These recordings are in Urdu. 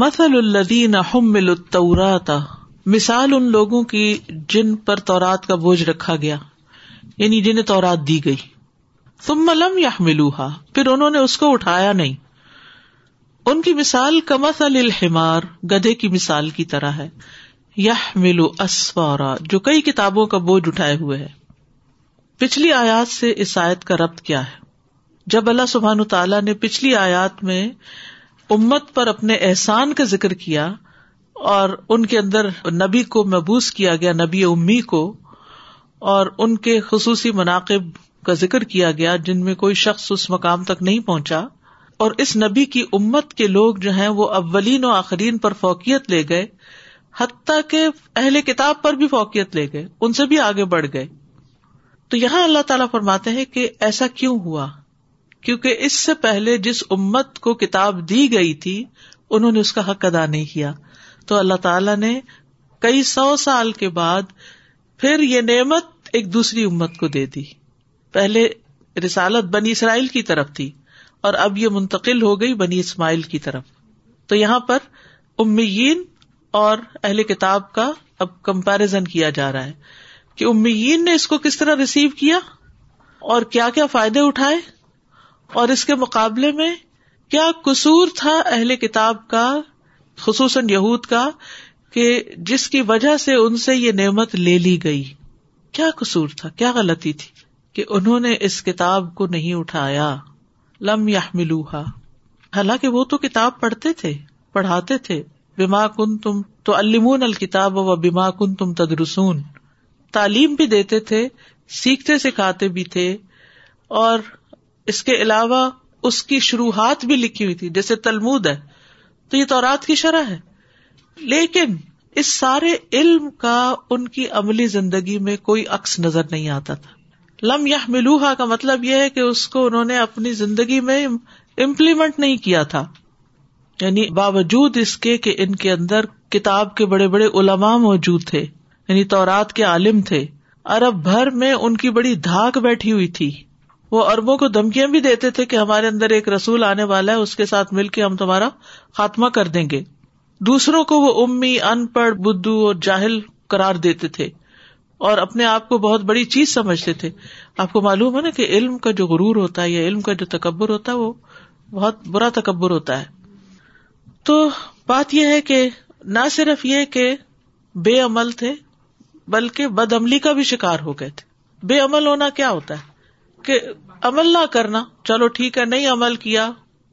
مثل الذین حملوا التوراۃ، مثال ان لوگوں کی جن پر تورات کا بوجھ رکھا گیا، یعنی جنہیں تورات دی گئی، ثم لم یحملوها، پھر انہوں نے اس کو اٹھایا نہیں۔ ان کی مثال کمثل الحمار، گدھے کی مثال کی طرح ہے، یحمل اسفارا، جو کئی کتابوں کا بوجھ اٹھائے ہوئے ہے۔ پچھلی آیات سے اس آیت کا ربط کیا ہے؟ جب اللہ سبحانہ تعالیٰ نے پچھلی آیات میں امت پر اپنے احسان کا ذکر کیا اور ان کے اندر نبی کو مبعوث کیا گیا، نبی امی کو، اور ان کے خصوصی مناقب کا ذکر کیا گیا جن میں کوئی شخص اس مقام تک نہیں پہنچا، اور اس نبی کی امت کے لوگ جو ہیں وہ اولین و آخرین پر فوقیت لے گئے، حتیٰ کہ اہل کتاب پر بھی فوقیت لے گئے، ان سے بھی آگے بڑھ گئے۔ تو یہاں اللہ تعالیٰ فرماتے ہیں کہ ایسا کیوں ہوا؟ کیونکہ اس سے پہلے جس امت کو کتاب دی گئی تھی انہوں نے اس کا حق ادا نہیں کیا، تو اللہ تعالیٰ نے کئی سو سال کے بعد پھر یہ نعمت ایک دوسری امت کو دے دی۔ پہلے رسالت بنی اسرائیل کی طرف تھی اور اب یہ منتقل ہو گئی بنی اسماعیل کی طرف۔ تو یہاں پر امیین اور اہل کتاب کا اب کمپیریزن کیا جا رہا ہے کہ امیین نے اس کو کس طرح ریسیو کیا اور کیا کیا فائدے اٹھائے، اور اس کے مقابلے میں کیا قصور تھا اہل کتاب کا، خصوصاً یہود کا، کہ جس کی وجہ سے ان سے یہ نعمت لے لی گئی۔ کیا قصور تھا، کیا غلطی تھی کہ انہوں نے اس کتاب کو نہیں اٹھایا؟ لم یحملوها، حالانکہ وہ تو کتاب پڑھتے تھے، پڑھاتے تھے، بما کنتم تعلمون الکتاب و بما کنتم تدرسون، تعلیم بھی دیتے تھے، سیکھتے سکھاتے بھی تھے، اور اس کے علاوہ اس کی شروحات بھی لکھی ہوئی تھی، جیسے تلمود ہے تو یہ تورات کی شرح ہے۔ لیکن اس سارے علم کا ان کی عملی زندگی میں کوئی عکس نظر نہیں آتا تھا۔ لم یحملوہا کا مطلب یہ ہے کہ اس کو انہوں نے اپنی زندگی میں امپلیمنٹ نہیں کیا تھا، یعنی باوجود اس کے کہ ان کے اندر کتاب کے بڑے بڑے علماء موجود تھے، یعنی تورات کے عالم تھے، عرب بھر میں ان کی بڑی دھاک بیٹھی ہوئی تھی، وہ عربوں کو دھمکیاں بھی دیتے تھے کہ ہمارے اندر ایک رسول آنے والا ہے، اس کے ساتھ مل کے ہم تمہارا خاتمہ کر دیں گے۔ دوسروں کو وہ امی، ان پڑھ، بدھو اور جاہل قرار دیتے تھے اور اپنے آپ کو بہت بڑی چیز سمجھتے تھے۔ آپ کو معلوم ہے نا کہ علم کا جو غرور ہوتا ہے یا علم کا جو تکبر ہوتا ہے وہ بہت برا تکبر ہوتا ہے۔ تو بات یہ ہے کہ نہ صرف یہ کہ بے عمل تھے بلکہ بد عملی کا بھی شکار ہو گئے تھے۔ بے عمل ہونا کیا ہوتا ہے کہ عمل نہ کرنا، چلو ٹھیک ہے نہیں عمل کیا،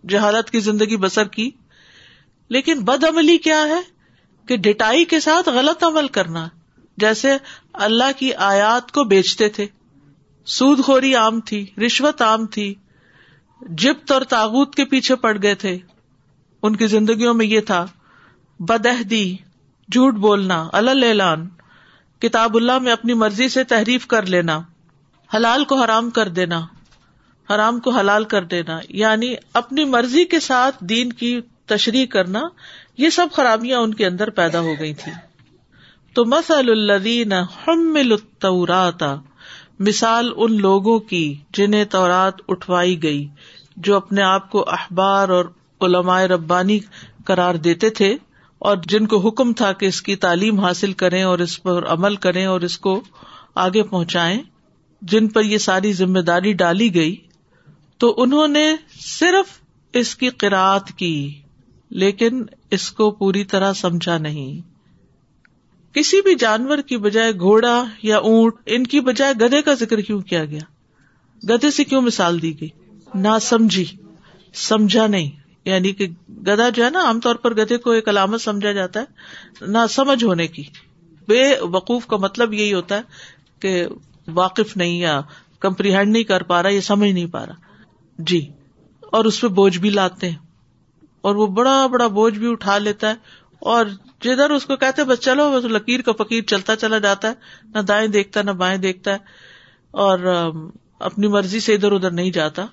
جہالت کی زندگی بسر کی، لیکن بد عملی کیا ہے کہ ڈٹائی کے ساتھ غلط عمل کرنا، جیسے اللہ کی آیات کو بیچتے تھے، سود خوری عام تھی، رشوت عام تھی، جبت اور طاغوت کے پیچھے پڑ گئے تھے، ان کی زندگیوں میں یہ تھا، بدعہدی، جھوٹ بولنا، علل اعلان، کتاب اللہ میں اپنی مرضی سے تحریف کر لینا، حلال کو حرام کر دینا، حرام کو حلال کر دینا، یعنی اپنی مرضی کے ساتھ دین کی تشریح کرنا، یہ سب خرابیاں ان کے اندر پیدا ہو گئی تھیں۔ تو مثل الذین حملوا التوراۃ، مثال ان لوگوں کی جنہیں تورات اٹھوائی گئی، جو اپنے آپ کو احبار اور علماء ربانی قرار دیتے تھے اور جن کو حکم تھا کہ اس کی تعلیم حاصل کریں اور اس پر عمل کریں اور اس کو آگے پہنچائیں، جن پر یہ ساری ذمہ داری ڈالی گئی، تو انہوں نے صرف اس کی قرأت کی لیکن اس کو پوری طرح سمجھا نہیں۔ کسی بھی جانور کی بجائے گھوڑا یا اونٹ، ان کی بجائے گدھے کا ذکر کیوں کیا گیا؟ گدھے سے کیوں مثال دی گئی؟ نہ سمجھی، سمجھا نہیں، یعنی کہ گدھا جو ہے نا، عام طور پر گدھے کو ایک علامت سمجھا جاتا ہے نہ سمجھ ہونے کی۔ بے وقوف کا مطلب یہی ہوتا ہے کہ واقف نہیں یا کمپریہینڈ نہیں کر پا رہا، یہ سمجھ نہیں پا رہا جی، اور اس پہ بوجھ بھی لاتے ہیں اور وہ بڑا بڑا بوجھ بھی اٹھا لیتا ہے، اور جدھر اس کو کہتے بس چلو، بس لکیر کا فقیر چلتا چلا جاتا ہے، نہ دائیں دیکھتا نہ بائیں دیکھتا ہے، اور اپنی مرضی سے ادھر ادھر نہیں جاتا،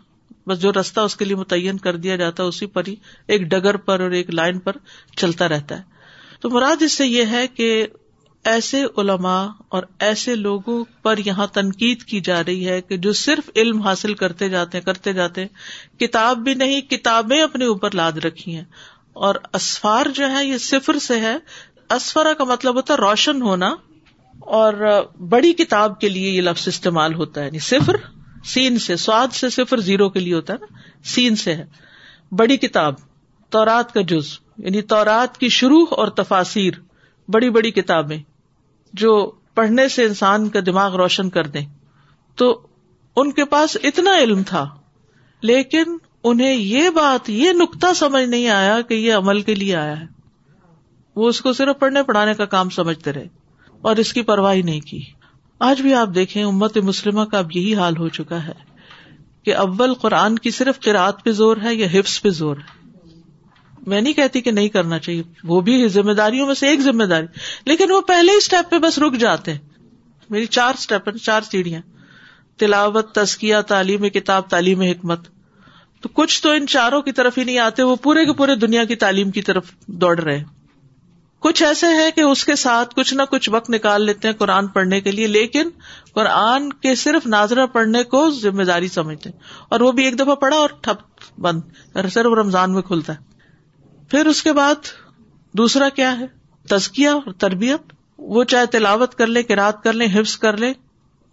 بس جو رستہ اس کے لیے متعین کر دیا جاتا ہے اسی پر ہی، ایک ڈگر پر اور ایک لائن پر چلتا رہتا ہے۔ تو مراد اس سے یہ ہے کہ ایسے علماء اور ایسے لوگوں پر یہاں تنقید کی جا رہی ہے کہ جو صرف علم حاصل کرتے جاتے ہیں، کتاب بھی نہیں، کتابیں اپنے اوپر لاد رکھی ہیں اور اسفار جو ہے یہ صفر سے ہے. اسفرا کا مطلب ہوتا ہے روشن ہونا, اور بڑی کتاب کے لیے یہ لفظ استعمال ہوتا ہے, یعنی صفر سین سے, سواد سے صفر زیرو کے لیے ہوتا ہے نا, سین سے ہے. بڑی کتاب تورات کا جز, یعنی تورات کی شروح اور تفاسیر, بڑی بڑی کتابیں جو پڑھنے سے انسان کا دماغ روشن کر دیں. تو ان کے پاس اتنا علم تھا, لیکن انہیں یہ بات, یہ نقطہ سمجھ نہیں آیا کہ یہ عمل کے لیے آیا ہے. وہ اس کو صرف پڑھنے پڑھانے کا کام سمجھتے رہے اور اس کی پرواہی نہیں کی. آج بھی آپ دیکھیں امت مسلمہ کا اب یہی حال ہو چکا ہے کہ اول قرآن کی صرف قرآت پہ زور ہے یا حفظ پہ زور ہے. میں نہیں کہتی کہ نہیں کرنا چاہیے, وہ بھی ذمہ داریوں میں سے ایک ذمہ داری, لیکن وہ پہلے ہی اسٹیپ پہ بس رک جاتے ہیں. میری 4 اسٹیپ ہیں, 4 سیڑھیاں, تلاوت, تزکیہ, تعلیم کتاب, تعلیم حکمت. تو کچھ تو ان 4 کی طرف ہی نہیں آتے, وہ پورے کے پورے دنیا کی تعلیم کی طرف دوڑ رہے ہیں. کچھ ایسے ہے کہ اس کے ساتھ کچھ نہ کچھ وقت نکال لیتے ہیں قرآن پڑھنے کے لیے, لیکن قرآن کے صرف ناظرہ پڑھنے کو ذمہ داری سمجھتے ہیں, اور وہ بھی ایک دفعہ پڑھا اور ٹھپ بند, صرف رمضان میں کھلتا ہے. پھر اس کے بعد دوسرا کیا ہے, تزکیہ اور تربیت. وہ چاہے تلاوت کر لیں, قرات کر لیں, حفظ کر لیں,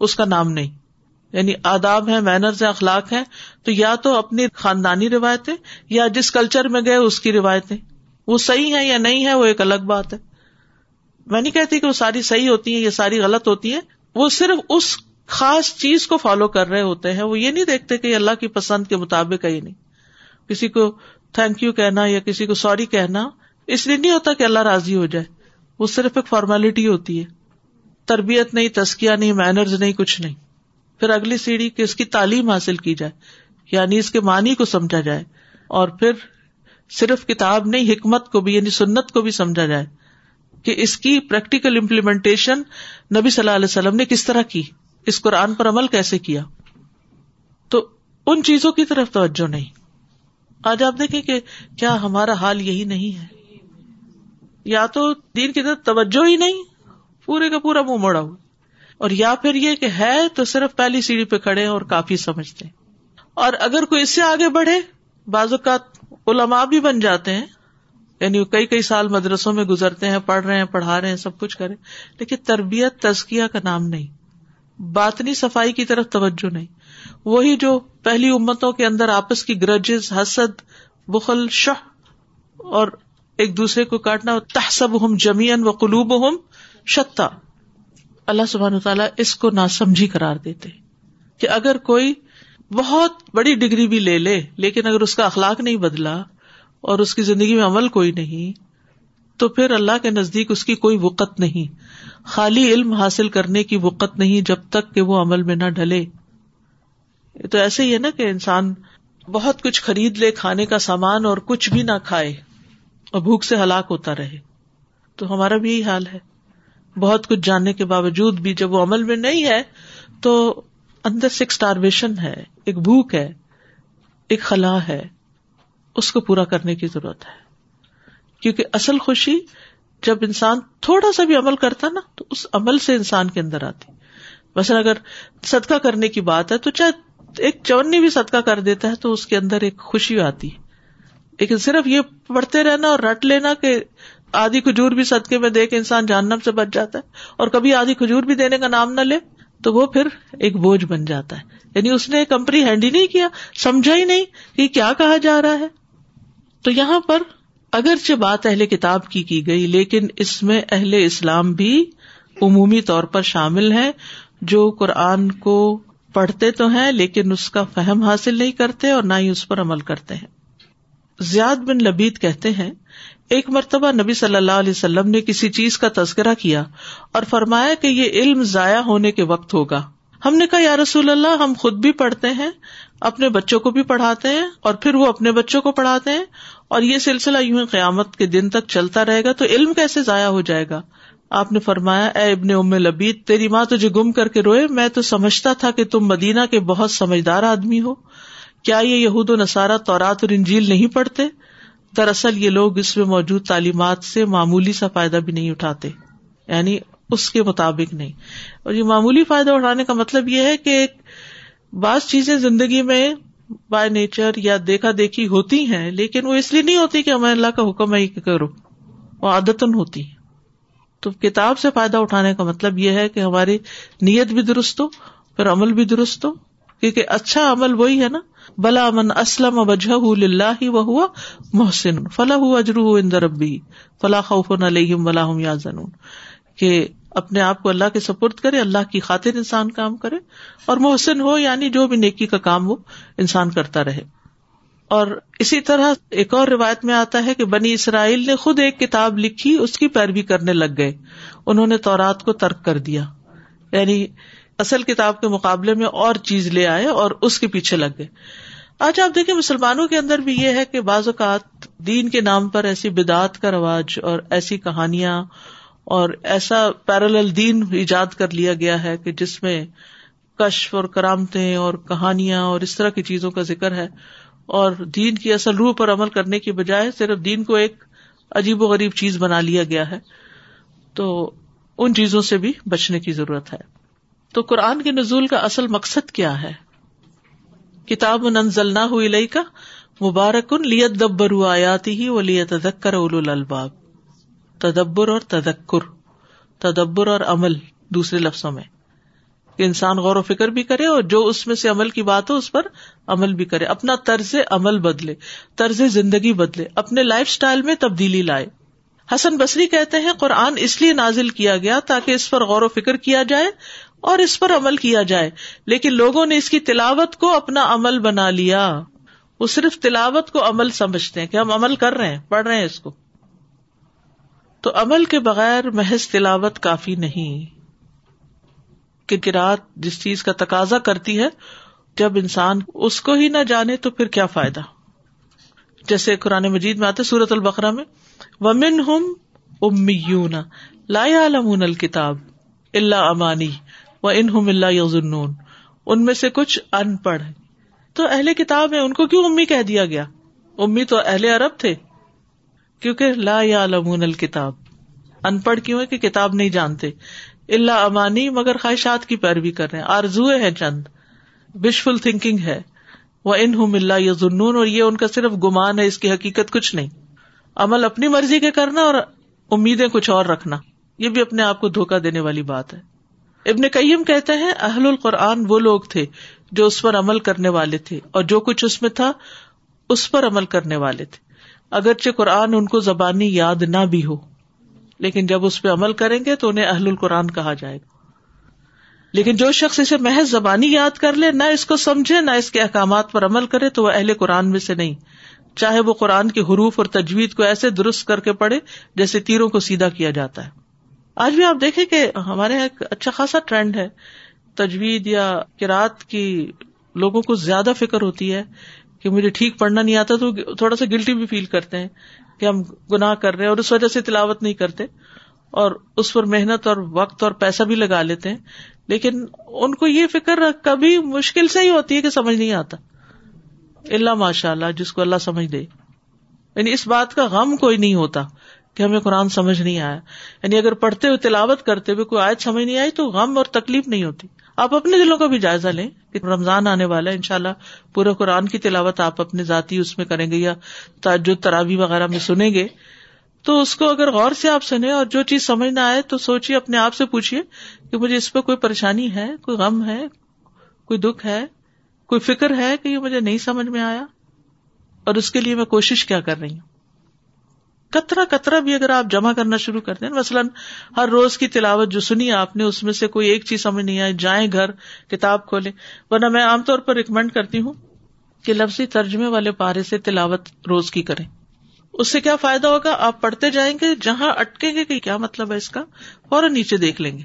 اس کا نام نہیں. یعنی آداب ہیں, مینرز ہیں, اخلاق ہیں, تو یا تو اپنی خاندانی روایتیں یا جس کلچر میں گئے اس کی روایتیں, وہ صحیح ہیں یا نہیں ہے وہ ایک الگ بات ہے. میں نہیں کہتی کہ وہ ساری صحیح ہوتی ہیں یا ساری غلط ہوتی ہیں, وہ صرف اس خاص چیز کو فالو کر رہے ہوتے ہیں. وہ یہ نہیں دیکھتے کہ اللہ کی پسند کے مطابق ہے یا نہیں. کسی کو تھینک یو کہنا یا کسی کو سوری کہنا اس لیے نہیں ہوتا کہ اللہ راضی ہو جائے, وہ صرف ایک فارمیلٹی ہوتی ہے. تربیت نہیں, تزکیہ نہیں, مینرز نہیں, کچھ نہیں. پھر اگلی سیڑھی کہ اس کی تعلیم حاصل کی جائے, یعنی اس کے معنی کو سمجھا جائے, اور پھر صرف کتاب نہیں حکمت کو بھی, یعنی سنت کو بھی سمجھا جائے کہ اس کی پریکٹیکل امپلیمنٹیشن نبی صلی اللہ علیہ وسلم نے کس طرح کی, اس قرآن پر عمل کیسے کیا. تو ان چیزوں کی طرف توجہ نہیں. آج آپ دیکھیں کہ کیا ہمارا حال یہی نہیں ہے, یا تو دین کی طرف توجہ ہی نہیں, پورے کا پورا منہ موڑا ہوا, اور یا پھر یہ کہ ہے تو صرف پہلی سیڑھی پہ کھڑے اور کافی سمجھتے ہیں. اور اگر کوئی اس سے آگے بڑھے, بعض اوقات علماء بھی بن جاتے ہیں, یعنی کئی کئی سال مدرسوں میں گزرتے ہیں, پڑھ رہے ہیں, پڑھا رہے ہیں, سب کچھ کریں, لیکن تربیت تزکیہ کا نام نہیں, باطنی صفائی کی طرف توجہ نہیں. وہی جو پہلی امتوں کے اندر آپس کی گرجز, حسد, بخل, شح, اور ایک دوسرے کو کاٹنا, تحسبہم جميعا وقلوبہم شتیٰ. اللہ سبحانہ وتعالی اس کو ناسمجھی قرار دیتے کہ اگر کوئی بہت بڑی ڈگری بھی لے لے, لیکن اگر اس کا اخلاق نہیں بدلا اور اس کی زندگی میں عمل کوئی نہیں, تو پھر اللہ کے نزدیک اس کی کوئی وقت نہیں. خالی علم حاصل کرنے کی وقت نہیں جب تک کہ وہ عمل میں نہ ڈھلے. تو ایسے ہی ہے نا کہ انسان بہت کچھ خرید لے کھانے کا سامان اور کچھ بھی نہ کھائے اور بھوک سے ہلاک ہوتا رہے. تو ہمارا بھی یہی حال ہے, بہت کچھ جاننے کے باوجود بھی جب وہ عمل میں نہیں ہے تو اندر سے ایک اسٹارویشن ہے, ایک بھوک ہے, ایک خلا ہے, اس کو پورا کرنے کی ضرورت ہے. کیونکہ اصل خوشی جب انسان تھوڑا سا بھی عمل کرتا نا تو اس عمل سے انسان کے اندر آتی. مثلا اگر صدقہ کرنے کی بات ہے تو چاہے ایک چونی بھی صدقہ کر دیتا ہے تو اس کے اندر ایک خوشی آتی ہے. لیکن صرف یہ پڑھتے رہنا اور رٹ لینا کہ آدھی کھجور بھی صدقے میں دے کے انسان جہنم سے بچ جاتا ہے, اور کبھی آدھی کھجور بھی دینے کا نام نہ لے, تو وہ پھر ایک بوجھ بن جاتا ہے. یعنی اس نے کمپریہینڈ ہی نہیں کیا, سمجھا ہی نہیں کہ کیا کہا جا رہا ہے. تو یہاں پر اگرچہ بات اہل کتاب کی گئی, لیکن اس میں اہل اسلام بھی عمومی طور پر شامل ہیں, جو قرآن کو پڑھتے تو ہیں لیکن اس کا فہم حاصل نہیں کرتے اور نہ ہی اس پر عمل کرتے ہیں. زیاد بن لبید کہتے ہیں ایک مرتبہ نبی صلی اللہ علیہ وسلم نے کسی چیز کا تذکرہ کیا اور فرمایا کہ یہ علم ضائع ہونے کے وقت ہوگا. ہم نے کہا یا رسول اللہ, ہم خود بھی پڑھتے ہیں, اپنے بچوں کو بھی پڑھاتے ہیں, اور پھر وہ اپنے بچوں کو پڑھاتے ہیں, اور یہ سلسلہ یوں قیامت کے دن تک چلتا رہے گا, تو علم کیسے ضائع ہو جائے گا؟ آپ نے فرمایا اے ابن ام لبید, تیری ماں تجھے گم کر کے روئے, میں تو سمجھتا تھا کہ تم مدینہ کے بہت سمجھدار آدمی ہو. کیا یہ یہود و نصارہ تورات اور انجیل نہیں پڑھتے؟ دراصل یہ لوگ اس میں موجود تعلیمات سے معمولی سا فائدہ بھی نہیں اٹھاتے, یعنی اس کے مطابق نہیں. اور یہ معمولی فائدہ اٹھانے کا مطلب یہ ہے کہ بعض چیزیں زندگی میں بائی نیچر یا دیکھا دیکھی ہوتی ہیں، لیکن وہ اس لیے نہیں ہوتی کہ ہمیں اللہ کا حکم ہے یہ کرو، وہ عادتاً ہوتی ہے. تو کتاب سے فائدہ اٹھانے کا مطلب یہ ہے کہ ہماری نیت بھی درست ہو، پھر عمل بھی درست ہو، کیونکہ اچھا عمل وہی ہے نا، بلا من اسلم وجهه لله وهو محسن فله اجره عند ربه فلا خوف عليهم ولا هم يحزنون، کہ اپنے آپ کو اللہ کے سپرد کرے، اللہ کی خاطر انسان کام کرے اور محسن ہو، یعنی جو بھی نیکی کا کام ہو انسان کرتا رہے. اور اسی طرح ایک اور روایت میں آتا ہے کہ بنی اسرائیل نے خود ایک کتاب لکھی، اس کی پیروی کرنے لگ گئے، انہوں نے تورات کو ترک کر دیا، یعنی اصل کتاب کے مقابلے میں اور چیز لے آئے اور اس کے پیچھے لگ گئے. آج آپ دیکھیں مسلمانوں کے اندر بھی یہ ہے کہ بعض اوقات دین کے نام پر ایسی بدعات کا رواج اور ایسی کہانیاں اور ایسا پیرالل دین ایجاد کر لیا گیا ہے کہ جس میں کشف اور کرامتیں اور کہانیاں اور اس طرح کی چیزوں کا ذکر ہے، اور دین کی اصل روح پر عمل کرنے کی بجائے صرف دین کو ایک عجیب و غریب چیز بنا لیا گیا ہے. تو ان چیزوں سے بھی بچنے کی ضرورت ہے. تو قرآن کے نزول کا اصل مقصد کیا ہے؟ کتاب انزلناہ الیک مبارک لیدبروا آیاتہ ولیتذکر اولو الالباب. تدبر اور تذکر، تدبر اور عمل دوسرے لفظوں میں، کہ انسان غور و فکر بھی کرے اور جو اس میں سے عمل کی بات ہو اس پر عمل بھی کرے، اپنا طرز عمل بدلے، طرز زندگی بدلے، اپنے لائف سٹائل میں تبدیلی لائے. حسن بصری کہتے ہیں قرآن اس لیے نازل کیا گیا تاکہ اس پر غور و فکر کیا جائے اور اس پر عمل کیا جائے، لیکن لوگوں نے اس کی تلاوت کو اپنا عمل بنا لیا. وہ صرف تلاوت کو عمل سمجھتے ہیں کہ ہم عمل کر رہے ہیں، پڑھ رہے ہیں اس کو. تو عمل کے بغیر محض تلاوت کافی نہیں، کہ قرات جس چیز کا تقاضا کرتی ہے جب انسان اس کو ہی نہ جانے تو پھر کیا فائدہ. جیسے قرآن مجید میں آتے سورۃ البقرہ میں وَمِنْهُمْ أُمِّيُّونَ لَا يَعْلَمُونَ الْكِتَابَ إِلَّا أَمَانِيَّ وَإِنْهُمْ إِلَّا يَظُنُّونَ، ان میں سے کچھ ان پڑھ ہیں. تو اہل کتاب ہیں، ان کو کیوں امی کہہ دیا گیا؟ امی تو اہل عرب تھے، کیونکہ لا يعلمون الكتاب، ان پڑھ کیوں ہے کہ کتاب نہیں جانتے، الا امانی مگر خواہشات کی پیروی کر رہے ہیں، آرزوئے ہیں چند، وشفل تھنکنگ ہے. وَإِنْهُمْ إِلَّا يَظُنُّونَ، اور یہ ان کا صرف گمان ہے، اس کی حقیقت کچھ نہیں. عمل اپنی مرضی کے کرنا اور امیدیں کچھ اور رکھنا، یہ بھی اپنے آپ کو دھوکہ دینے والی بات ہے. ابن قیم کہتے ہیں اہل القرآن وہ لوگ تھے جو اس پر عمل کرنے والے تھے اور جو کچھ اس میں تھا اس پر عمل کرنے والے تھے، اگرچہ قرآن ان کو زبانی یاد نہ بھی ہو، لیکن جب اس پہ عمل کریں گے تو انہیں اہل القرآن کہا جائے گا. لیکن جو شخص اسے محض زبانی یاد کر لے، نہ اس کو سمجھے نہ اس کے احکامات پر عمل کرے، تو وہ اہل قرآن میں سے نہیں، چاہے وہ قرآن کے حروف اور تجوید کو ایسے درست کر کے پڑھے جیسے تیروں کو سیدھا کیا جاتا ہے. آج بھی آپ دیکھیں کہ ہمارے یہاں ایک اچھا خاصا ٹرینڈ ہے، تجوید یا قرات کی لوگوں کو زیادہ فکر ہوتی ہے کہ مجھے ٹھیک پڑھنا نہیں آتا، تو تھوڑا سا گلٹی بھی فیل کرتے ہیں کہ ہم گناہ کر رہے ہیں اور اس وجہ سے تلاوت نہیں کرتے، اور اس پر محنت اور وقت اور پیسہ بھی لگا لیتے ہیں، لیکن ان کو یہ فکر کبھی مشکل سے ہی ہوتی ہے کہ سمجھ نہیں آتا، الا ماشاء اللہ جس کو اللہ سمجھ دے. یعنی اس بات کا غم کوئی نہیں ہوتا کہ ہمیں قرآن سمجھ نہیں آیا، یعنی اگر پڑھتے ہوئے تلاوت کرتے ہوئے کوئی آیت سمجھ نہیں آئی تو غم اور تکلیف نہیں ہوتی. آپ اپنے دلوں کا بھی جائزہ لیں کہ رمضان آنے والا ہے، انشاءاللہ پورا قرآن کی تلاوت آپ اپنے ذاتی اس میں کریں گے یا تہجد تراویح وغیرہ میں سنیں گے، تو اس کو اگر غور سے آپ سنیں اور جو چیز سمجھ نہ آئے تو سوچیے، اپنے آپ سے پوچھیے کہ مجھے اس پہ کوئی پریشانی ہے، کوئی غم ہے، کوئی دکھ ہے، کوئی فکر ہے کہ یہ مجھے نہیں سمجھ میں آیا، اور اس کے لیے میں کوشش کیا کر رہی ہوں. کترا کترا بھی اگر آپ جمع کرنا شروع کرتے ہیں، مثلا ہر روز کی تلاوت جو سنی آپ نے اس میں سے کوئی ایک چیز سمجھ نہیں آئی، جائیں گھر کتاب کھولیں، ورنہ میں عام طور پر ریکمینڈ کرتی ہوں کہ لفظی ترجمے والے پارے سے تلاوت روز کی کریں. اس سے کیا فائدہ ہوگا، آپ پڑھتے جائیں گے، جہاں اٹکیں گے کہ کیا مطلب ہے اس کا فوراً نیچے دیکھ لیں گے.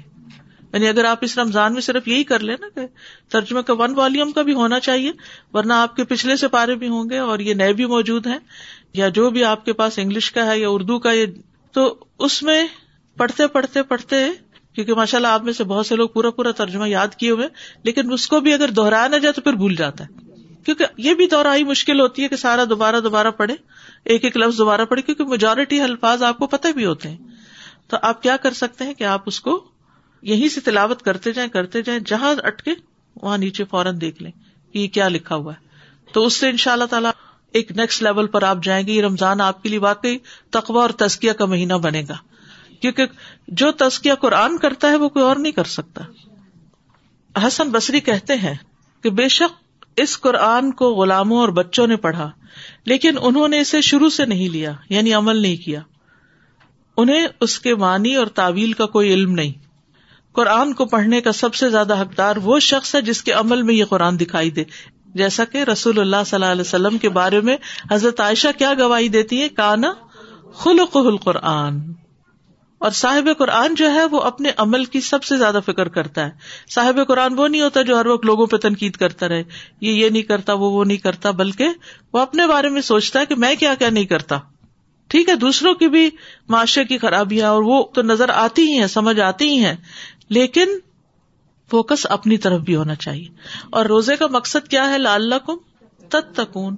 یعنی اگر آپ اس رمضان میں صرف یہی کر لیں نا کہ ترجمہ کا 1 والیوم کا بھی ہونا چاہیے، ورنہ آپ کے پچھلے سے پارے بھی ہوں گے اور یہ نئے بھی موجود ہیں، یا جو بھی آپ کے پاس انگلش کا ہے یا اردو کا، یہ تو اس میں پڑھتے پڑھتے پڑھتے، کیونکہ ماشاءاللہ آپ میں سے بہت سے لوگ پورا پورا ترجمہ یاد کیے ہوئے، لیکن اس کو بھی اگر دہرایا نہ جائے تو پھر بھول جاتا ہے، کیونکہ یہ بھی دہرائی مشکل ہوتی ہے کہ سارا دوبارہ پڑھے، ایک ایک لفظ دوبارہ پڑھے، کیونکہ میجورٹی الفاظ آپ کو پتہ بھی ہوتے ہیں. تو آپ کیا کر سکتے ہیں کہ آپ اس کو یہیں سے تلاوت کرتے جائیں، جہاں اٹکے وہاں نیچے فوراً دیکھ لیں کہ یہ کیا لکھا ہوا ہے، تو اس سے انشاءاللہ تعالی ایک نیکسٹ لیول پر آپ جائیں گے. یہ رمضان آپ کے لیے واقعی تقویٰ اور تزکیہ کا مہینہ بنے گا، کیونکہ جو تزکیہ قرآن کرتا ہے وہ کوئی اور نہیں کر سکتا. حسن بصری کہتے ہیں کہ بے شک اس قرآن کو غلاموں اور بچوں نے پڑھا، لیکن انہوں نے اسے شروع سے نہیں لیا، یعنی عمل نہیں کیا، انہیں اس کے معنی اور تاویل کا کوئی علم نہیں. قرآن کو پڑھنے کا سب سے زیادہ حقدار وہ شخص ہے جس کے عمل میں یہ قرآن دکھائی دے، جیسا کہ رسول اللہ صلی اللہ علیہ وسلم کے بارے میں حضرت عائشہ کیا گواہی دیتی ہے، کانا خلقہ القرآن. اور صاحب قرآن جو ہے وہ اپنے عمل کی سب سے زیادہ فکر کرتا ہے. صاحب قرآن وہ نہیں ہوتا جو ہر وقت لوگوں پہ تنقید کرتا رہے، یہ نہیں کرتا، وہ نہیں کرتا، بلکہ وہ اپنے بارے میں سوچتا ہے کہ میں کیا کیا نہیں کرتا. ٹھیک ہے، دوسروں کی بھی معاشرے کی خرابیاں اور وہ تو نظر آتی ہی ہیں، سمجھ آتی ہی ہیں، لیکن فوکس اپنی طرف بھی ہونا چاہیے. اور روزے کا مقصد کیا ہے، لعلکم تتقون،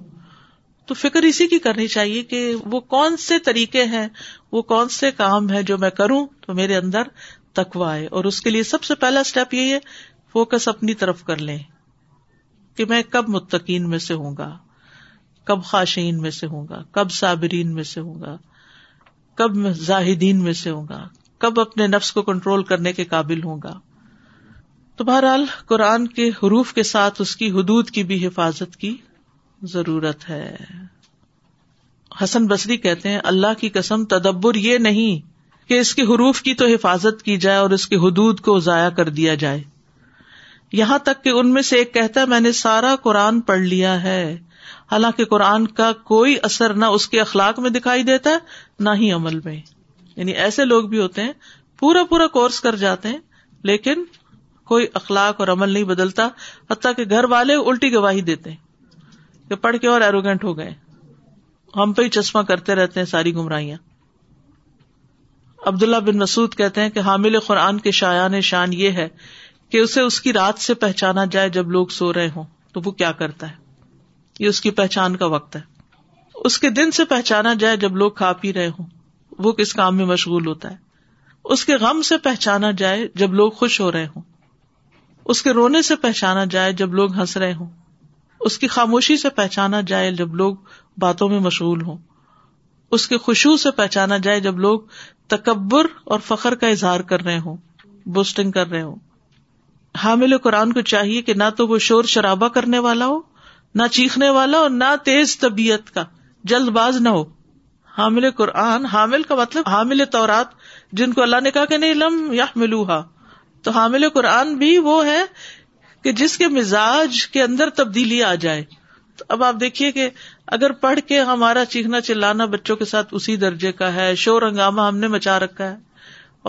تو فکر اسی کی کرنی چاہیے کہ وہ کون سے طریقے ہیں، وہ کون سے کام ہے جو میں کروں تو میرے اندر تقویٰ ہے. اور اس کے لیے سب سے پہلا سٹیپ یہ ہے، فوکس اپنی طرف کر لیں کہ میں کب متقین میں سے ہوں گا، کب خاشعین میں سے ہوں گا، کب صابرین میں سے ہوں گا، کب زاہدین میں سے ہوں گا، کب اپنے نفس کو کنٹرول کرنے کے قابل ہوں گا. تو بہرحال قرآن کے حروف کے ساتھ اس کی حدود کی بھی حفاظت کی ضرورت ہے. حسن بصری کہتے ہیں اللہ کی قسم، تدبر یہ نہیں کہ اس کے حروف کی تو حفاظت کی جائے اور اس کے حدود کو ضائع کر دیا جائے. یہاں تک کہ ان میں سے ایک کہتا ہے میں نے سارا قرآن پڑھ لیا ہے، حالانکہ قرآن کا کوئی اثر نہ اس کے اخلاق میں دکھائی دیتا ہے نہ ہی عمل میں. یعنی ایسے لوگ بھی ہوتے ہیں پورا کورس کر جاتے ہیں لیکن کوئی اخلاق اور عمل نہیں بدلتا، حتیٰ کہ گھر والے الٹی گواہی دیتے ہیں کہ پڑھ کے اور ایروگنٹ ہو گئے، ہم پہ ہی چشمہ کرتے رہتے ہیں ساری گمراہیاں. عبداللہ بن مسعود کہتے ہیں کہ حامل قرآن کے شایان شان یہ ہے کہ اسے اس کی رات سے پہچانا جائے، جب لوگ سو رہے ہوں تو وہ کیا کرتا ہے، یہ اس کی پہچان کا وقت ہے. اس کے دن سے پہچانا جائے، جب لوگ کھا پی رہے ہوں وہ کس کام میں مشغول ہوتا ہے. اس کے غم سے پہچانا جائے جب لوگ خوش ہو رہے ہوں. اس کے رونے سے پہچانا جائے جب لوگ ہنس رہے ہوں. اس کی خاموشی سے پہچانا جائے جب لوگ باتوں میں مشغول ہوں. اس کے خشوع سے پہچانا جائے جب لوگ تکبر اور فخر کا اظہار کر رہے ہوں، بوسٹنگ کر رہے ہوں. حامل قرآن کو چاہیے کہ نہ تو وہ شور شرابہ کرنے والا ہو، نہ چیخنے والا، اور نہ تیز طبیعت کا، جلد باز نہ ہو. حامل قرآن، حامل کا مطلب حامل تورات، جن کو اللہ نے کہا کہ نہیں لم یحملوہا، تو حامل قرآن بھی وہ ہے کہ جس کے مزاج کے اندر تبدیلی آ جائے. تو اب آپ دیکھیے کہ اگر پڑھ کے ہمارا چیخنا چلانا بچوں کے ساتھ اسی درجے کا ہے، شور ہنگامہ ہم نے مچا رکھا ہے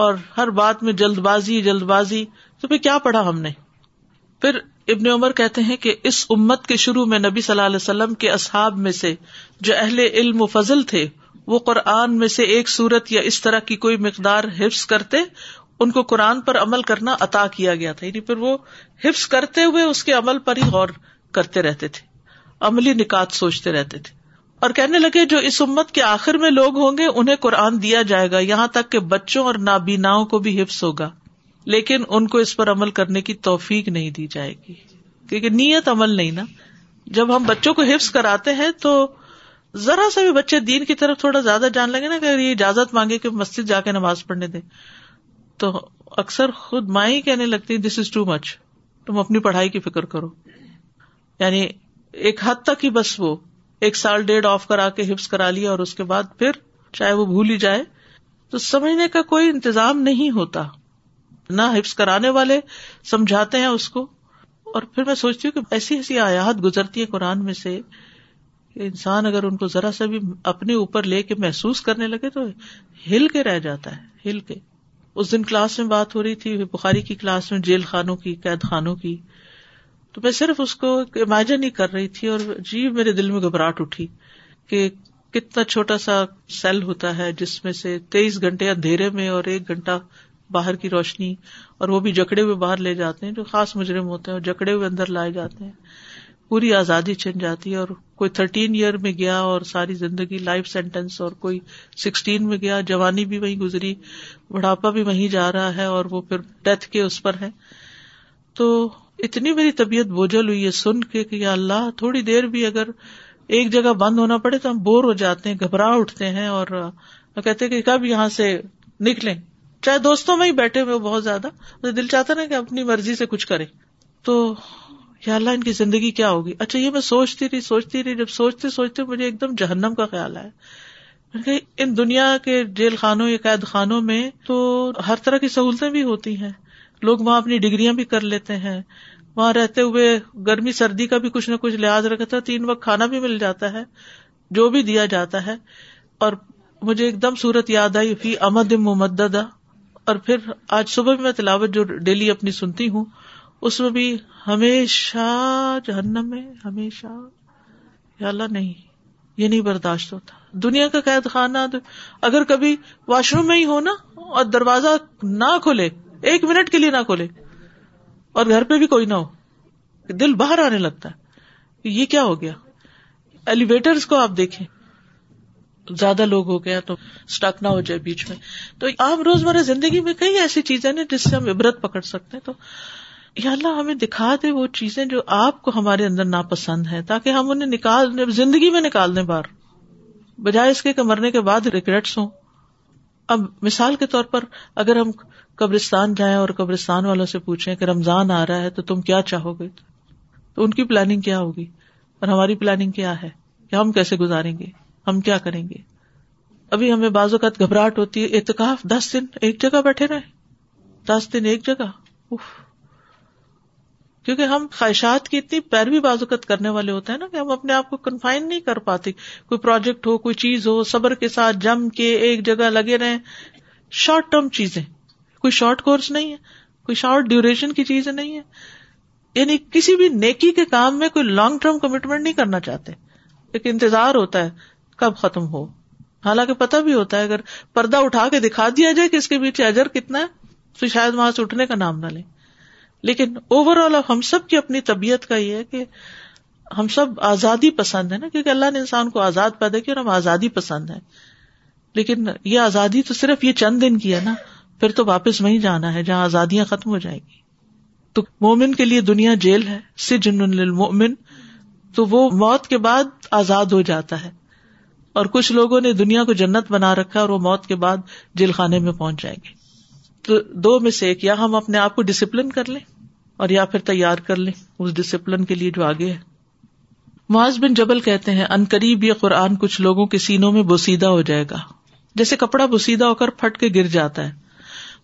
اور ہر بات میں جلد بازی، تو پھر کیا پڑھا ہم نے. پھر ابن عمر کہتے ہیں کہ اس امت کے شروع میں نبی صلی اللہ علیہ وسلم کے اصحاب میں سے جو اہل علم و فضل تھے، وہ قرآن میں سے ایک سورت یا اس طرح کی کوئی مقدار حفظ کرتے، ان کو قرآن پر عمل کرنا عطا کیا گیا تھا. یعنی پھر وہ حفظ کرتے ہوئے اس کے عمل پر ہی غور کرتے رہتے تھے، عملی نکات سوچتے رہتے تھے. اور کہنے لگے جو اس امت کے آخر میں لوگ ہوں گے انہیں قرآن دیا جائے گا، یہاں تک کہ بچوں اور نابیناؤں کو بھی حفظ ہوگا، لیکن ان کو اس پر عمل کرنے کی توفیق نہیں دی جائے گی، کیونکہ نیت عمل نہیں نا. جب ہم بچوں کو حفظ کراتے ہیں تو ذرا سا بھی بچے دین کی طرف تھوڑا زیادہ جان لگے نا، کہ یہ اجازت مانگے کہ مسجد جا کے نماز پڑھنے دیں، تو اکثر خود مائیں ہی کہنے لگتی دس از ٹو مچ، تم اپنی پڑھائی کی فکر کرو. یعنی ایک حد تک ہی بس وہ ایک سال ڈیڑھ آف کرا کے حفظ کرا لیا، اور اس کے بعد پھر چاہے وہ بھول ہی جائے. تو سمجھنے کا کوئی انتظام نہیں ہوتا، نہ حفظ کرانے والے سمجھاتے ہیں اس کو. اور پھر میں سوچتی ہوں کہ ایسی ایسی آیات گزرتی ہیں قرآن میں سے کہ انسان اگر ان کو ذرا سا بھی اپنے اوپر لے کے محسوس کرنے لگے تو ہل کے رہ جاتا ہے، ہل کے. اس دن کلاس میں بات ہو رہی تھی بخاری کی، کلاس میں جیل خانوں کی، قید خانوں کی، تو میں صرف اس کو امیجن ہی کر رہی تھی، اور جی میرے دل میں گھبراہٹ اٹھی کہ کتنا چھوٹا سا سیل ہوتا ہے جس میں سے 23 گھنٹے اندھیرے میں اور 1 گھنٹہ باہر کی روشنی، اور وہ بھی جکڑے ہوئے باہر لے جاتے ہیں جو خاص مجرم ہوتے ہیں، اور جکڑے ہوئے اندر لائے جاتے ہیں، پوری آزادی چھن جاتی ہے. اور کوئی 13 ایئر میں گیا اور ساری زندگی لائف سینٹینس، اور کوئی 16 میں گیا، جوانی بھی وہیں گزری، بڑھاپا بھی وہیں جا رہا ہے، اور وہ پھر ڈیتھ کے اس پر ہے. تو اتنی میری طبیعت بوجھل ہوئی ہے سن کے کہ یا اللہ تھوڑی دیر بھی اگر ایک جگہ بند ہونا پڑے تو ہم بور ہو جاتے ہیں, گھبرا اٹھتے ہیں اور کہتے ہیں کہ کب یہاں سے نکلیں. چاہے دوستوں میں ہی بیٹھے ہوئے بہت زیادہ دل چاہتا نا کہ اپنی مرضی سے کچھ کریں. تو یا اللہ ان کی زندگی کیا ہوگی. اچھا یہ میں سوچتی رہی, جب سوچتے سوچتے مجھے ایک دم جہنم کا خیال آیا. ان دنیا کے جیل خانوں یا قید خانوں میں تو ہر طرح کی سہولتیں بھی ہوتی ہیں, لوگ وہاں اپنی ڈگریاں بھی کر لیتے ہیں, وہاں رہتے ہوئے گرمی سردی کا بھی کچھ نہ کچھ لحاظ رکھتا ہے, 3 وقت کھانا بھی مل جاتا ہے جو بھی دیا جاتا ہے. اور مجھے ایک دم صورت یاد آئی فی امد ممددہ. اور پھر آج صبح بھی میں تلاوت جو ڈیلی اپنی سنتی ہوں اس میں بھی ہمیشہ جہنم میں ہمیشہ. یا اللہ نہیں, یہ نہیں برداشت ہوتا. دنیا کا قید خانہ اگر کبھی واش روم میں ہی ہو نا اور دروازہ نہ کھولے, 1 منٹ کے لیے نہ کھولے, اور گھر پہ بھی کوئی نہ ہو, دل باہر آنے لگتا ہے. یہ کیا ہو گیا. ایلیویٹرز کو آپ دیکھیں, زیادہ لوگ ہو گیا تو سٹک نہ ہو جائے بیچ میں. تو عام روزمرہ زندگی میں کئی ایسی چیزیں ہیں جس سے ہم عبرت پکڑ سکتے ہیں. تو یا اللہ ہمیں دکھا دے وہ چیزیں جو آپ کو ہمارے اندر ناپسند ہیں, تاکہ ہم انہیں نکال زندگی میں نکال دیں باہر, بجائے اس کے کہ مرنے کے بعد ریگریٹس ہوں. اب مثال کے طور پر اگر ہم قبرستان جائیں اور قبرستان والوں سے پوچھیں کہ رمضان آ رہا ہے تو تم کیا چاہو گے, تو ان کی پلاننگ کیا ہوگی اور ہماری پلاننگ کیا ہے, کہ ہم کیسے گزاریں گے, ہم کیا کریں گے. ابھی ہمیں بعض اوقات گھبراہٹ ہوتی ہے, اعتکاف 10 دن ایک جگہ بیٹھے رہے, 10 دن ایک جگہ, کیونکہ ہم خواہشات کی اتنی پیروی بعض اوقات کرنے والے ہوتے ہیں نا کہ ہم اپنے آپ کو کنفائن نہیں کر پاتے. کوئی پروجیکٹ ہو, کوئی چیز ہو, صبر کے ساتھ جم کے ایک جگہ لگے رہیں. شارٹ ٹرم چیزیں, کوئی شارٹ کورس نہیں ہے, کوئی شارٹ ڈیوریشن کی چیز نہیں ہے. یعنی کسی بھی نیکی کے کام میں کوئی لانگ ٹرم کمٹمنٹ نہیں کرنا چاہتے. ایک انتظار ہوتا ہے کب ختم ہو, حالانکہ پتہ بھی ہوتا ہے اگر پردہ اٹھا کے دکھا دیا جائے کہ اس کے پیچھے اجر کتنا ہے تو شاید وہاں سے اٹھنے کا نام نہ لیں. لیکن اوور آل ہم سب کی اپنی طبیعت کا یہ ہے کہ ہم سب آزادی پسند ہے نا, کیونکہ اللہ نے انسان کو آزاد پیدا کیا اور ہم آزادی پسند ہیں. لیکن یہ آزادی تو صرف یہ چند دن کی ہے نا, پھر تو واپس وہیں جانا ہے جہاں آزادیاں ختم ہو جائیں گی. تو مومن کے لیے دنیا جیل ہے, سجن للمؤمن, تو وہ موت کے بعد آزاد ہو جاتا ہے. اور کچھ لوگوں نے دنیا کو جنت بنا رکھا اور وہ موت کے بعد جیل خانے میں پہنچ جائیں گے. تو 2 میں سے 1, یا ہم اپنے آپ کو ڈسپلن کر لیں اور یا پھر تیار کر لیں اس ڈسپلن کے لیے جو آگے ہے. معاذ بن جبل کہتے ہیں ان قریب یہ قرآن کچھ لوگوں کے سینوں میں بوسیدہ ہو جائے گا, جیسے کپڑا بوسیدہ ہو کر پھٹ کے گر جاتا ہے.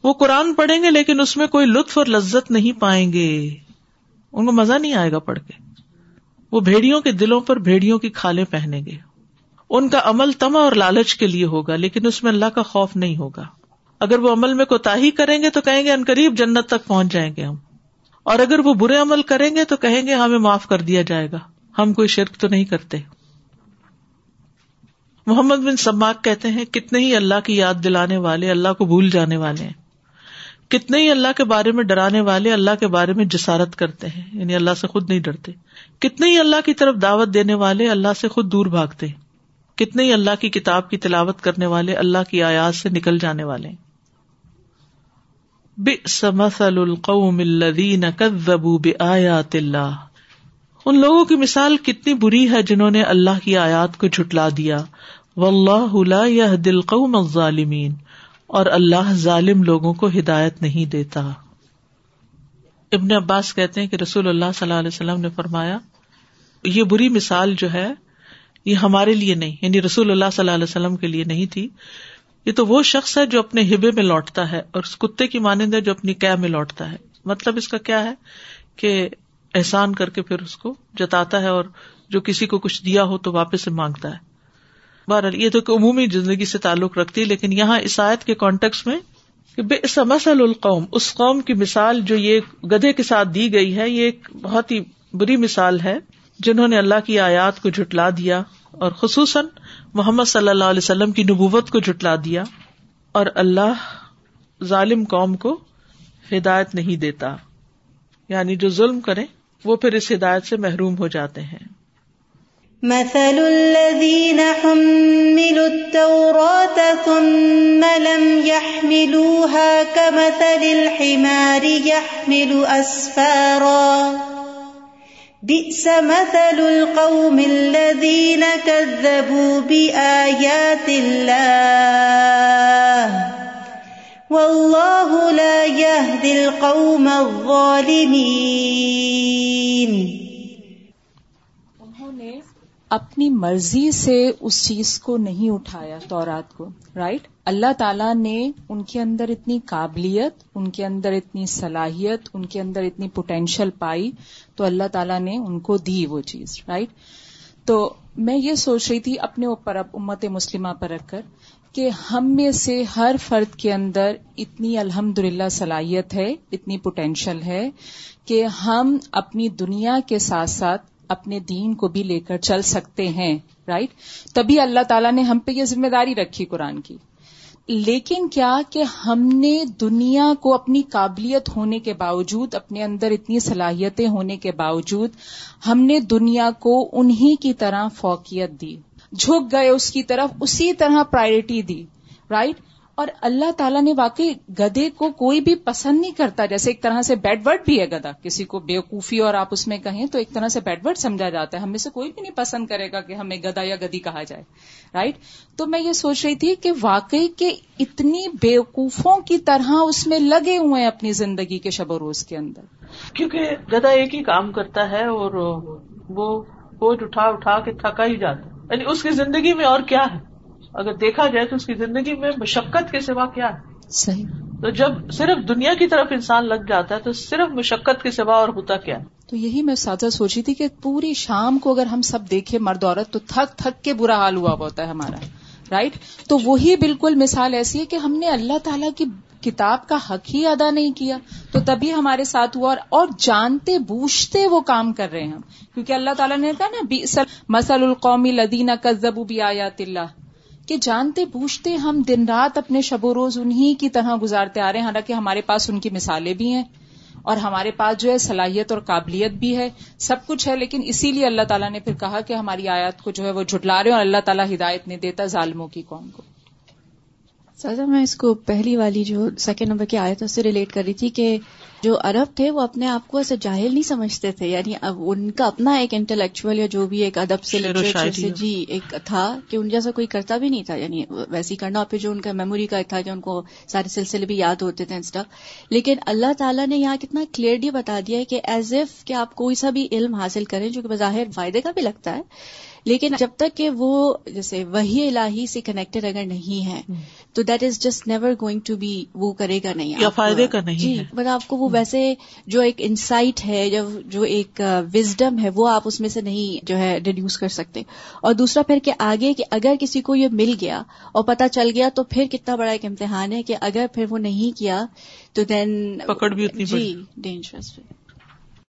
وہ قرآن پڑھیں گے لیکن اس میں کوئی لطف اور لذت نہیں پائیں گے, ان کو مزہ نہیں آئے گا پڑھ کے. وہ بھیڑیوں کے دلوں پر بھیڑیوں کی کھالیں پہنیں گے. ان کا عمل طمع اور لالچ کے لیے ہوگا لیکن اس میں اللہ کا خوف نہیں ہوگا. اگر وہ عمل میں کوتاہی کریں گے تو کہیں گے عنقریب جنت تک پہنچ جائیں گے ہم, اور اگر وہ برے عمل کریں گے تو کہیں گے ہمیں معاف کر دیا جائے گا, ہم کوئی شرک تو نہیں کرتے. محمد بن سماک کہتے ہیں کتنے ہی اللہ کی یاد دلانے والے اللہ کو بھول جانے والے ہیں, کتنے ہی اللہ کے بارے میں ڈرانے والے اللہ کے بارے میں جسارت کرتے ہیں, یعنی اللہ سے خود نہیں ڈرتے. کتنے ہی اللہ کی طرف دعوت دینے والے اللہ سے خود دور بھاگتے ہیں, کتنے ہی اللہ کی کتاب کی تلاوت کرنے والے اللہ کی آیات سے نکل جانے والے ہیں. بئس مثل القوم الذین کذبوا بآیات اللہ, ان لوگوں کی مثال کتنی بری ہے جنہوں نے اللہ کی آیات کو جھٹلا دیا. واللہ لا یہدی القوم الظالمین, اور اللہ ظالم لوگوں کو ہدایت نہیں دیتا. ابن عباس کہتے ہیں کہ رسول اللہ صلی اللہ علیہ وسلم نے فرمایا یہ بری مثال جو ہے یہ ہمارے لیے نہیں, یعنی رسول اللہ صلی اللہ علیہ وسلم کے لیے نہیں تھی. یہ تو وہ شخص ہے جو اپنے ہبے میں لوٹتا ہے اور اس کتے کی مانند ہے جو اپنی قے میں لوٹتا ہے. مطلب اس کا کیا ہے کہ احسان کر کے پھر اس کو جتاتا ہے, اور جو کسی کو کچھ دیا ہو تو واپس سے مانگتا ہے. بہرحال یہ تو ایک عمومی زندگی سے تعلق رکھتی ہے, لیکن یہاں اس آیت کے کانٹیکس میں کہ بئس مثل القوم, اس قوم کی مثال جو یہ گدھے کے ساتھ دی گئی ہے, یہ ایک بہت ہی بری مثال ہے جنہوں نے اللہ کی آیات کو جھٹلا دیا, اور خصوصاً محمد صلی اللہ علیہ وسلم کی نبوت کو جھٹلا دیا, اور اللہ ظالم قوم کو ہدایت نہیں دیتا. یعنی جو ظلم کریں وہ پھر اس ہدایت سے محروم ہو جاتے ہیں. مثل الذين حملوا التوراة ثم لم يحملوها كمثل الحمار يحمل أسفارا بئس مثل القوم الذين كذبوا بآيات الله والله لا يهدي القوم الظالمين. اپنی مرضی سے اس چیز کو نہیں اٹھایا تورات کو، رائٹ؟ اللہ تعالیٰ نے ان کے اندر اتنی قابلیت، ان کے اندر اتنی صلاحیت، ان کے اندر اتنی پوٹینشیل پائی تو اللہ تعالیٰ نے ان کو دی وہ چیز، رائٹ؟ تو میں یہ سوچ رہی تھی اپنے اوپر، اب امت مسلمہ پر رکھ کر، کہ ہم میں سے ہر فرد کے اندر اتنی الحمدللہ صلاحیت ہے، اتنی پوٹینشیل ہے کہ ہم اپنی دنیا کے ساتھ ساتھ اپنے دین کو بھی لے کر چل سکتے ہیں، رائٹ؟ تبھی اللہ تعالیٰ نے ہم پہ یہ ذمہ داری رکھی قرآن کی. لیکن کیا کہ ہم نے دنیا کو اپنی قابلیت ہونے کے باوجود، اپنے اندر اتنی صلاحیتیں ہونے کے باوجود، ہم نے دنیا کو انہی کی طرح فوقیت دی، جھک گئے اس کی طرف، اسی طرح پرائرٹی دی، رائٹ؟ اور اللہ تعالیٰ نے واقعی گدھے کو کوئی بھی پسند نہیں کرتا، جیسے ایک طرح سے بیڈ ورڈ بھی ہے گدھا، کسی کو بیوقوفی اور آپ اس میں کہیں تو ایک طرح سے بیڈ ورڈ سمجھا جاتا ہے، ہم میں سے کوئی بھی نہیں پسند کرے گا کہ ہمیں گدھا یا گدھی کہا جائے، رائٹ؟ تو میں یہ سوچ رہی تھی کہ واقعی کہ اتنی بیوقوفوں کی طرح اس میں لگے ہوئے ہیں اپنی زندگی کے شب و روز کے اندر، کیونکہ گدھا ایک ہی کام کرتا ہے اور وہ بوجھ اٹھا اٹھا کے تھکا ہی جاتا ہے، یعنی اس کی زندگی میں اور کیا ہے، اگر دیکھا جائے تو اس کی زندگی میں مشقت کے سوا کیا ہے؟ صحیح. تو جب صرف دنیا کی طرف انسان لگ جاتا ہے تو صرف مشقت کے سوا اور ہوتا کیا ہے؟ تو یہی میں ساتھ سوچی تھی کہ پوری شام کو اگر ہم سب دیکھیں مرد عورت تو تھک تھک کے برا حال ہوا ہوتا ہے ہمارا، رائٹ؟ تو وہی بالکل مثال ایسی ہے کہ ہم نے اللہ تعالیٰ کی کتاب کا حق ہی ادا نہیں کیا تو تبھی ہمارے ساتھ ہوا، اور جانتے بوجھتے وہ کام کر رہے ہیں ہم، کیونکہ اللہ تعالیٰ نے کہا نا مثل القوم الذین کذبوا بآیات اللہ، کہ جانتے بوجھتے ہم دن رات اپنے شب و روز انہی کی طرح گزارتے آ رہے ہیں، حالانکہ ہمارے پاس ان کی مثالیں بھی ہیں اور ہمارے پاس جو ہے صلاحیت اور قابلیت بھی ہے، سب کچھ ہے، لیکن اسی لیے اللہ تعالیٰ نے پھر کہا کہ ہماری آیات کو جو ہے وہ جھٹلا رہے ہیں، اور اللہ تعالیٰ ہدایت نہیں دیتا ظالموں کی قوم کو. سازا میں اس کو پہلی والی جو سیکنڈ نمبر کی آیت سے ریلیٹ کر رہی تھی کہ جو عرب تھے وہ اپنے آپ کو ایسے جاہل نہیں سمجھتے تھے، یعنی ان کا اپنا ایک انٹلیکچوئل یا جو بھی ایک ادب سے لٹریچر سے جی ایک تھا کہ ان جیسا کوئی کرتا بھی نہیں تھا، یعنی ویسی کرنا، اور پھر جو ان کا میموری کا تھا کہ ان کو سارے سلسلے بھی یاد ہوتے تھے اسٹف. لیکن اللہ تعالیٰ نے یہاں کتنا کلیئرلی بتا دیا ہے کہ ایز ایف کہ آپ کوئی سا بھی علم حاصل کریں جو کہ بظاہر فائدے کا بھی لگتا ہے، لیکن جب تک کہ وہ جیسے وحی الہی سے کنیکٹڈ اگر نہیں ہے تو that is just never going to be, وہ کرے گا نہیں، یا فائدے کا نہیں ہے، بٹ آپ کو وہ ویسے جو ایک انسائٹ ہے، جو ایک وزڈم ہے، وہ آپ اس میں سے نہیں جو ہے ڈیڈیوس کر سکتے. اور دوسرا پھر کہ آگے کہ اگر کسی کو یہ مل گیا اور پتہ چل گیا تو پھر کتنا بڑا ایک امتحان ہے کہ اگر پھر وہ نہیں کیا تو دین پکڑ بھی اتنی جی ڈینجرس ہے.